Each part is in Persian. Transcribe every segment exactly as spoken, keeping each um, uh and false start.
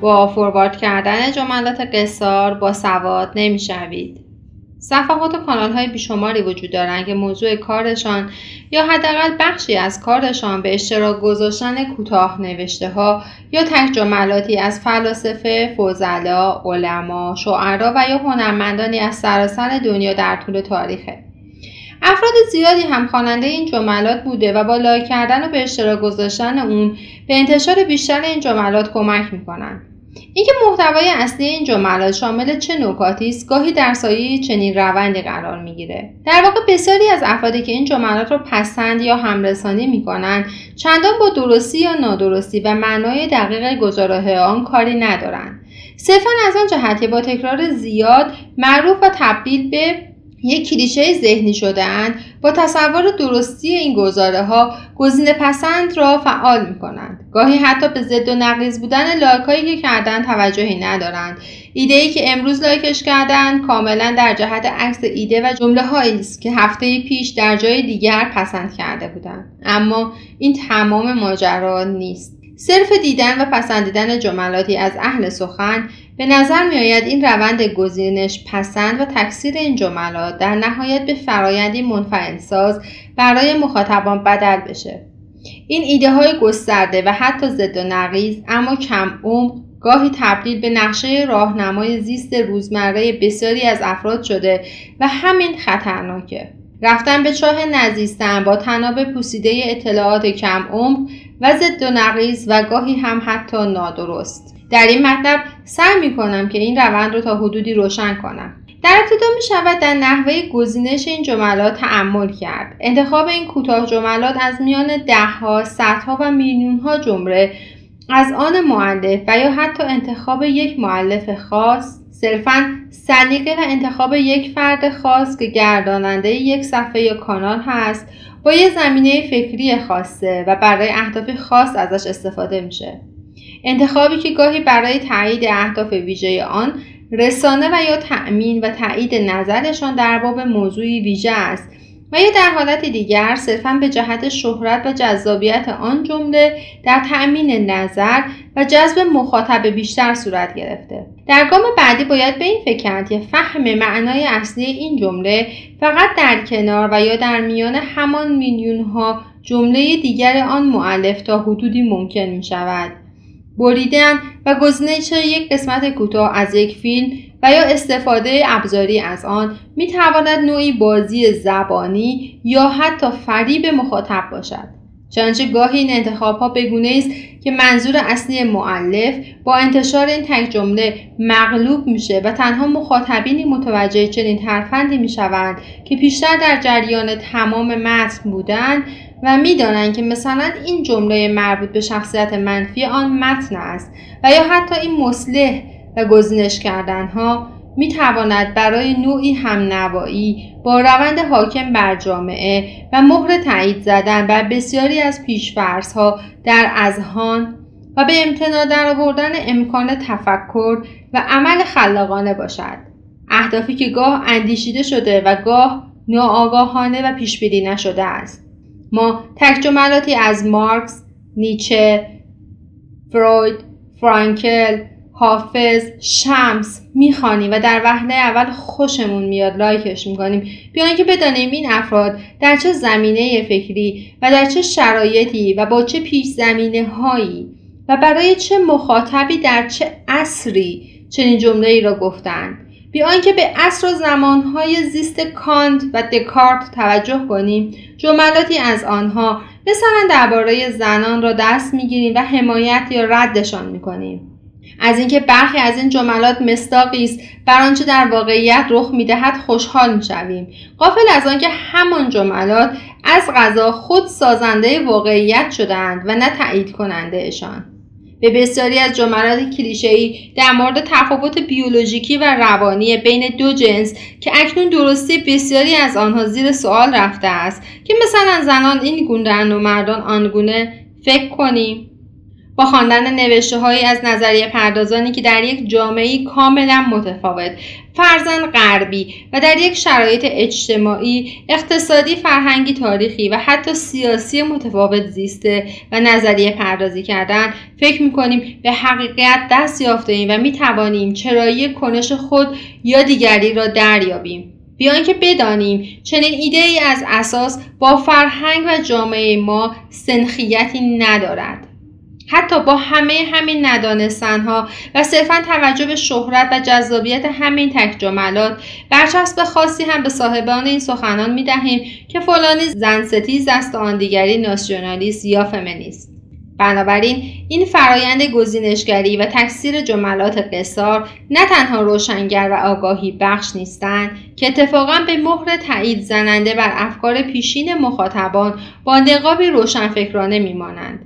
با فوروارد کردن جملات قصار با سواد نمی‌شوید. صفحات و کانال‌های بیشماری وجود دارند که موضوع کارشان یا حداقل بخشی از کارشان به اشتراک گذاشتن کوتاه نوشته‌ها یا تک جملاتی از فلاسفه، فضلا، علما، شاعران و یا هنرمندانی از سراسر دنیا در طول تاریخ. افراد زیادی هم خواننده این جملات بوده و با لایک کردن و به اشتراک گذاشتن اون به انتشار بیشتر این جملات کمک می‌کنند. اینکه محتوای اصلی این جملات شامل چه نکاتی است گاهی در سایه چنین روندی قرار میگیره. در واقع بسیاری از افرادی که این جملات رو پسند یا همرسانی میکنن چندان با درستی یا نادرستی و معنای دقیق گزاره آن کاری ندارن، صرفا از آن جهت که با تکرار زیاد معروف و تبدیل به یک کلیشه ذهنی شده‌اند با تصور درستی این گزاره‌ها گزینه پسند را فعال می‌کنند. گاهی حتی به ضد و نقیض بودن لایک‌هایی که کردن توجهی ندارند. ایده‌ای که امروز لایکش کردند کاملاً در جهت عکس ایده و جمله‌هایی است که هفته پیش در جای دیگر پسند کرده بودند. اما این تمام ماجرا نیست. صرف دیدن و پسندیدن جملاتی از اهل سخن به نظر می آید این روند گزینش پسند و تکثیر این جملات در نهایت به فرایندی منفعل ساز برای مخاطبان بدل بشه. این ایده های گسترده و حتی ضد و نقیض اما کم عمق گاهی تبدیل به نقشه راهنمای زیست روزمره بسیاری از افراد شده و همین خطرناکه. رفتن به چاه نزیستن با تناب پوسیده اطلاعات کم عمق و ضد و نقیض و گاهی هم حتی نادرست. در این مطلب سعی می‌کنم که این روند رو تا حدودی روشن کنم. در ابتدا می‌شود در نحوه گزینش این جملات تأمل کرد. انتخاب این کوتاه جملات از میان ده‌ها، صدها و میلیون‌ها جمله از آن مؤلف و یا حتی انتخاب یک مؤلف خاص، صرفاً سلیقه و انتخاب یک فرد خاص که گرداننده یک صفحه یا کانال هست، با یک زمینه فکری خاصه و برای اهداف خاص ازش استفاده میشه. انتخابی که گاهی برای تایید اهداف ویژه آن رسانه و یا تأمین و تایید نظرشان در باب موضوعی ویژه است و یا در حالت دیگر صرفاً به جهت شهرت و جذابیت آن جمله در تأمین نظر و جذب مخاطب بیشتر صورت گرفته. در گام بعدی باید به این فکر کرد که فهم معنای اصلی این جمله فقط در کنار و یا در میان همان میلیون‌ها جمله دیگر آن مؤلف تا حدودی ممکن می‌شود. بریدن و گزینش یک قسمت کوتاه از یک فیلم و یا استفاده ابزاری از آن می تواند نوعی بازی زبانی یا حتی فریب مخاطب باشد. چنانچه گاهی این انتخاب ها بگونه است که منظور اصلی مؤلف با انتشار این تک جمله مغلوب میشه و تنها مخاطبینی متوجه چنین ترفندی می شوند که پیشتر در جریان تمام متن بودند و میدانند که مثلا این جمله مربوط به شخصیت منفی آن متن است و یا حتی این مصلح و گزینش کردنها می تواند برای نوعی همنوایی با روند حاکم بر جامعه و مهر تایید زدن بر بسیاری از پیش‌فرض‌ها در اذهان و به امتناع درآوردن امکان تفکر و عمل خلاقانه باشد. اهدافی که گاه اندیشیده شده و گاه ناآگاهانه و پیش‌بینی نشده است. ما تک جملاتی از مارکس، نیچه، فروید، فرانکل، حافظ، شمس میخوانیم و در وهله اول خوشمون میاد لایکش میکنیم بیان که بدانیم این افراد در چه زمینه فکری و در چه شرایطی و با چه پیش زمینه هایی و برای چه مخاطبی در چه عصری چنین جمله ای را گفتند. بیان که به عصر و زمانهای زیست کانت و دکارت توجه کنیم، جملاتی از آنها مثلا درباره زنان را دست میگیریم و حمایت یا ردشان میکنیم. از اینکه برخی از این جملات مصداقی است بر آنچه در واقعیت رخ می‌دهد خوشحال می‌شویم، غافل از آنکه همان جملات از قضا خود سازنده واقعیت شده‌اند و نه تایید کننده‌شان. به بسیاری از جملات کلیشه‌ای در مورد تفاوت بیولوژیکی و روانی بین دو جنس که اکنون درستی بسیاری از آنها زیر سوال رفته است، که مثلا زنان این گونه و مردان آن گونه، فکر کنیم با خواندن نوشته‌هایی از نظریه پردازانی که در یک جامعه کاملا متفاوت، فرضاً غربی و در یک شرایط اجتماعی، اقتصادی، فرهنگی، تاریخی و حتی سیاسی متفاوت زیسته و نظریه پردازی کردن، فکر می‌کنیم به حقیقت دست یافته‌ایم و می‌توانیم چرایی کنش خود یا دیگری را دریابیم. بیان که بدانیم چنین ایده ای از اساس با فرهنگ و جامعه ما سنخیتی ندارد. حتی با همه همین ندانستنها و صرفاً توجه به شهرت و جذابیت همین تک جملات، برچسب خاصی هم به صاحبان این سخنان می دهیم که فلانی زن ستیز است و آن دیگری ناسیونالیست یا فمینیست. بنابراین این فرایند گزینشگری و تکثیر جملات قصار نه تنها روشنگر و آگاهی بخش نیستند که اتفاقاً به مهر تایید زننده بر افکار پیشین مخاطبان با نقابی روشنفکرانه میمانند.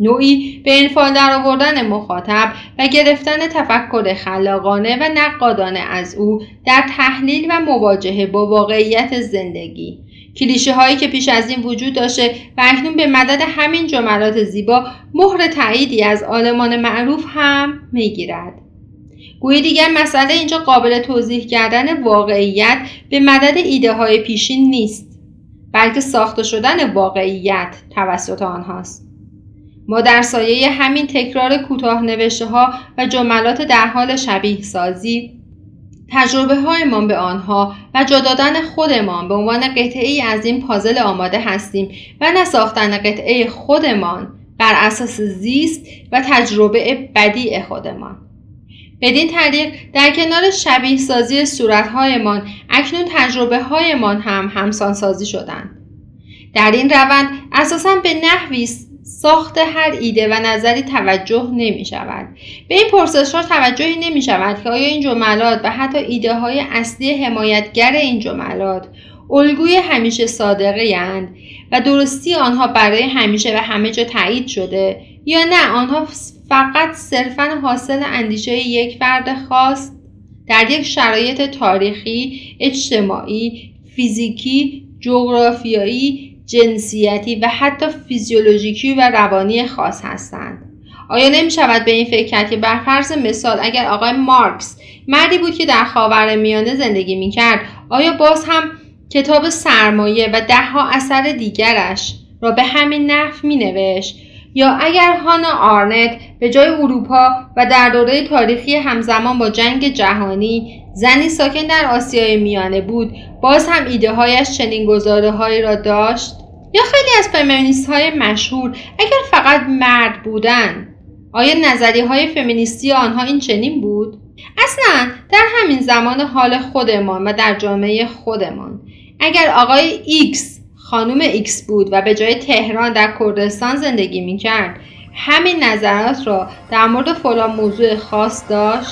نوعی به این فال در آوردن مخاطب و گرفتن تفکر خلاقانه و نقادانه از او در تحلیل و مواجهه با واقعیت زندگی. کلیشه هایی که پیش از این وجود داشته و اکنون به مدد همین جملات زیبا مهر تاییدی از عالمان معروف هم میگیرد. گویی دیگر مسئله اینجا قابل توضیح کردن واقعیت به مدد ایده های پیشین نیست، بلکه ساخته شدن واقعیت توسط آنهاست. ما در سایه همین تکرار کوتاه نوشته‌ها و جملات در حال شبیه سازی، تجربه هایمان به آنها و جا دادن خودمان به عنوان قطعه‌ای از این پازل آماده هستیم و نه ساختن قطعه خودمان بر اساس زیست و تجربه بدیع خودمان. بدین طریق در کنار شبیه سازی صورت‌هایمان، اکنون تجربه هایمان هم همسان سازی شدند. در این روند اساساً به نحوی ساخت هر ایده و نظری توجه نمی شود. به این پرسش‌ها توجهی نمی شود که آیا این جملات و حتی ایده های اصلی حمایتگر این جملات الگوی همیشه صادقه اند و درستی آنها برای همیشه و همه جا تایید شده، یا نه آنها فقط صرفاً حاصل اندیشه یک فرد خاص در یک شرایط تاریخی، اجتماعی، فیزیکی، جغرافیایی، جنسیتی و حتی فیزیولوژیکی و روانی خاص هستند. آیا نمی شود به این فکر کرد که بر فرض مثال اگر آقای مارکس مردی بود که در خاورمیانه زندگی می کرد، آیا باز هم کتاب سرمایه و ده ها اثر دیگرش را به همین نحو می نوشت؟ یا اگر هانا آرنت به جای اروپا و در دوره تاریخی همزمان با جنگ جهانی زنی ساکن در آسیای میانه بود، باز هم ایده هایش چنین گزاره هایی را داشت؟ یا خیلی از فمینیست های مشهور اگر فقط مرد بودن، آیا نظریه های فمینیستی آنها این چنین بود؟ اصلا در همین زمان حال خودمان و در جامعه خودمان، اگر آقای ایکس خانم ایکس بود و به جای تهران در کردستان زندگی می کرد، همین نظرات را در مورد فلان موضوع خاص داشت؟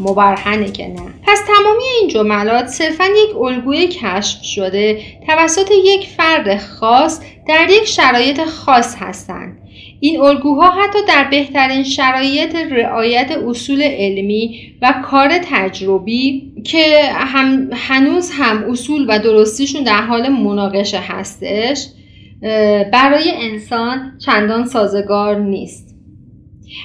مبرهنه که نه. پس تمامی این جملات صرفاً یک الگوی کشف شده توسط یک فرد خاص در یک شرایط خاص هستند. این الگوها حتی در بهترین شرایط رعایت اصول علمی و کار تجربی که هم هنوز هم اصول و درستیشون در حال مناقشه هستش، برای انسان چندان سازگار نیست.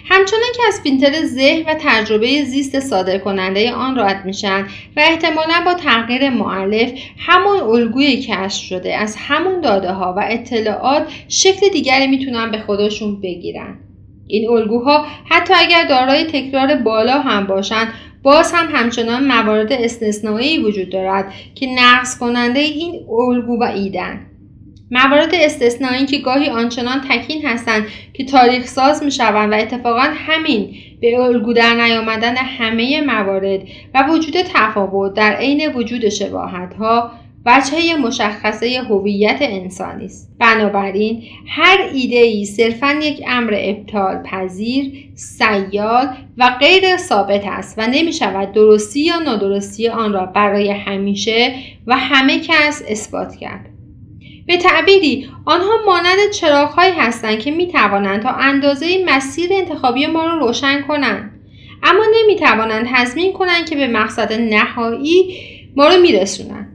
همچنان که از فیلتر ذهن و تجربه زیست صادرکننده آن رد میشن و احتمالاً با تغییر مؤلف همان الگوی کشف شده از همون داده ها و اطلاعات شکل دیگری میتونن به خودشون بگیرن. این الگوها حتی اگر دارای تکرار بالا هم باشن، باز هم همچنان موارد استثنایی وجود دارد که نقص کننده این الگو و ایدن. موارد استثنایی که گاهی آنچنان تکین هستند که تاریخ ساز می شوند و اتفاقا همین به الگو در نیامدن همه موارد و وجود تفاوت در عین وجود شباهت ها وجهه مشخصه هویت انسانی است. بنابراین هر ایده‌ای صرفاً یک امر ابطال پذیر، سیال و غیر ثابت است و نمی شود درستی یا نادرستی آن را برای همیشه و همه کس اثبات کرد. به تعبیری آنها مانند چراغ‌هایی هستند که می‌توانند تا اندازه‌ای مسیر انتخابی ما را روشن کنند، اما نمی‌توانند تضمین کنند که به مقصد نهایی ما را می‌رسانند.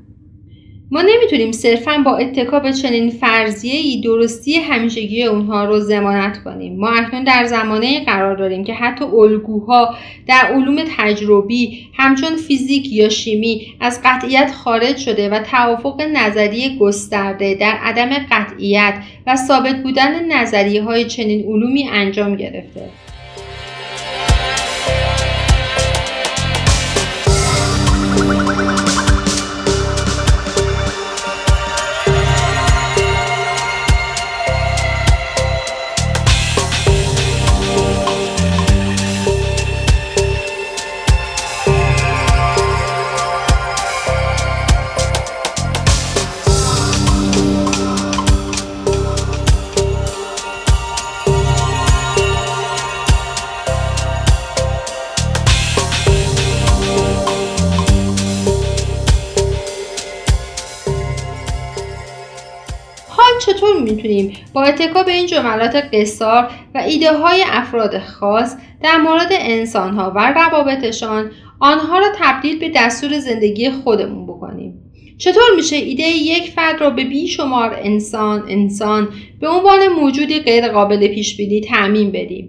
ما نمی‌توانیم صرفاً با اتکا به چنین فرضیه‌ای درستی همیشگی آنها را ضمانت کنیم. ما اکنون در زمانه‌ای قرار داریم که حتی الگوها در علوم تجربی همچون فیزیک یا شیمی از قطعیت خارج شده و توافق نظری گسترده در عدم قطعیت و ثابت بودن نظریه‌های چنین علومی انجام گرفته. چطور میتونیم با اتکا به این جملات قصار و ایده های افراد خاص در مورد انسان ها و روابطشان آنها را تبدیل به دستور زندگی خودمون بکنیم؟ چطور میشه ایده یک فرد را به بیشمار انسان انسان به عنوان موجودی غیر قابل پیش بینی تعمیم بدیم؟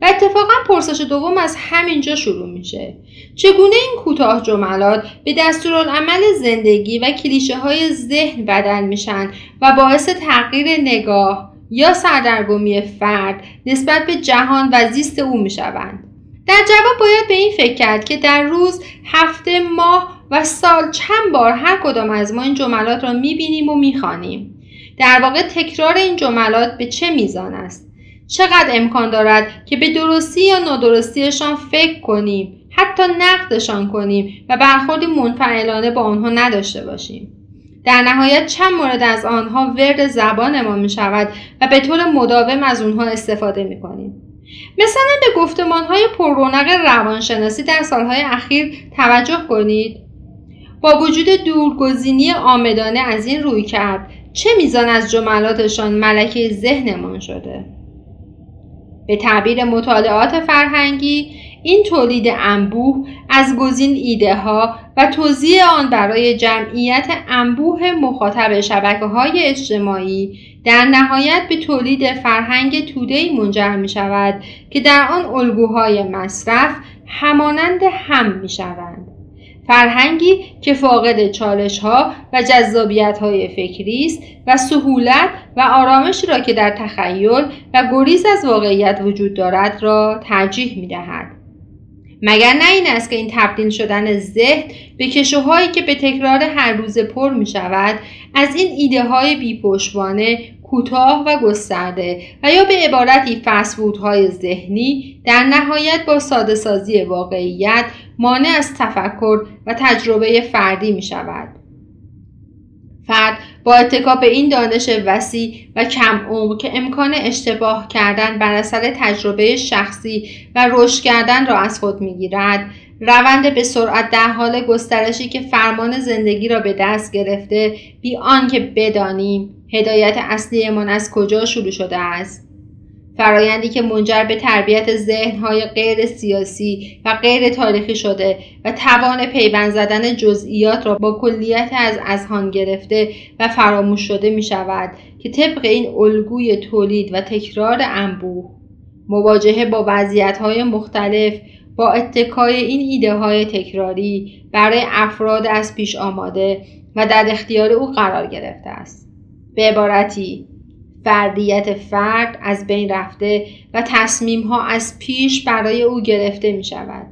و اتفاقا پرسش دوم از همینجا شروع میشه. چگونه این کوتاه جملات به دستورالعمل زندگی و کلیشه های ذهن بدل میشن و باعث تغییر نگاه یا سردرگمی فرد نسبت به جهان و زیست او میشوند؟ در جواب باید به این فکر کرد که در روز، هفته، ماه و سال چند بار هر کدام از ما این جملات را میبینیم و میخوانیم. در واقع تکرار این جملات به چه میزان است؟ چقدر امکان دارد که به درستی یا نادرستیشان فکر کنیم، حتی نقدشان کنیم و برخوردی منفعلانه با آنها نداشته باشیم؟ در نهایت چند مورد از آنها ورد زبان ما می شود و به طور مداوم از آنها استفاده می کنیم. مثلا به گفتمانهای پر رونق روانشناسی در سالهای اخیر توجه کنید. با وجود دورگزینی عامدانه از این رویکرد، چه میزان از جملاتشان ملکه ذهنمان شده؟ به تعبیر مطالعات فرهنگی، این تولید انبوه از گزین ایده ها و توزیع آن برای جمعیت انبوه مخاطب شبکه‌های اجتماعی در نهایت به تولید فرهنگ توده‌ای منجر می شود که در آن الگوهای مصرف همانند هم می شوند. فرهنگی که فاقد چالش ها و جذابیت های فکری است و سهولت و آرامشی را که در تخیل و گریز از واقعیت وجود دارد را ترجیح می دهد. مگر نه این است که این تبدیل شدن ذهن به کشوهایی که به تکرار هر روز پر می شود، از این ایده های بی پشتوانه، کوتاه و گسترده و یا به عبارتی فست‌فودهای ذهنی در نهایت با ساده سازی واقعیت مانع از تفکر و تجربه فردی می شود. فرد با اتکا به این دانش وسیع و کم عمق که امکان اشتباه کردن بر اثر تجربه شخصی و رشد کردن را از خود می گیرد، روند به سرعت در حال گسترشی که فرمان زندگی را به دست گرفته، بی آنکه بدانیم هدایت اصلیمان از کجا شروع شده است. فرایندی که منجر به تربیت ذهن‌های غیر سیاسی و غیر تاریخی شده و توان پیوند زدن جزئیات را با کلیت از اذهان گرفته و فراموش شده می شود که طبق این الگوی تولید و تکرار انبوه مواجهه با وضعیت‌های مختلف با اتکای این ایده‌های تکراری برای افراد از پیش آماده و در اختیار او قرار گرفته است. به عبارتی فردیت فرد از بین رفته و تصمیم‌ها از پیش برای او گرفته می‌شود.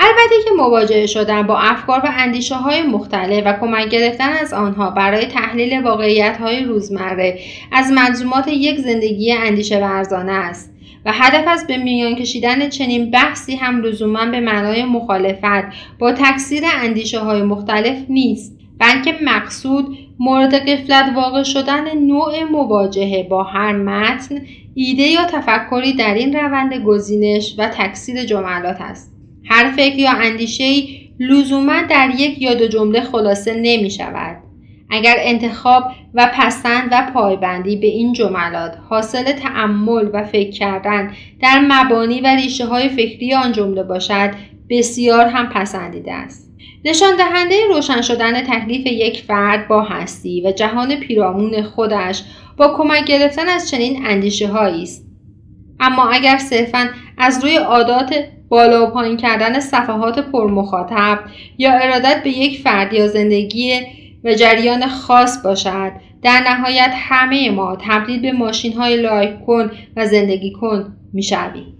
البته که مواجهه شدن با افکار و اندیشه‌های مختلف و کمک گرفتن از آنها برای تحلیل واقعیت‌های روزمره از منظومات یک زندگی اندیشه ورزانه است و هدف از به میان کشیدن چنین بحثی هم لزوماً به معنای مخالفت با تکثیر اندیشه‌های مختلف نیست، بلکه مقصود مورد غفلت واقع شدن نوع مواجهه با هر متن، ایده یا تفکری در این روند گزینش و تکثیر جملات است. هر فکر یا اندیشه‌ای لزوما در یک یا دو جمله خلاصه نمی شود. اگر انتخاب و پسند و پایبندی به این جملات حاصل تأمل و فکر کردن در مبانی و ریشه های فکری آن جمله باشد، بسیار هم پسندیده است. نشان دهنده روشن شدن تکلیف یک فرد با هستی و جهان پیرامون خودش با کمک گرفتن از چنین اندیشه‌هایی است. اما اگر صرفاً از روی عادات بالا و پایین کردن صفحات پرمخاطب یا ارادت به یک فرد یا زندگی و جریان خاص باشد، در نهایت همه ما تبدیل به ماشین‌های لایک کن و زندگی کن می‌شویم.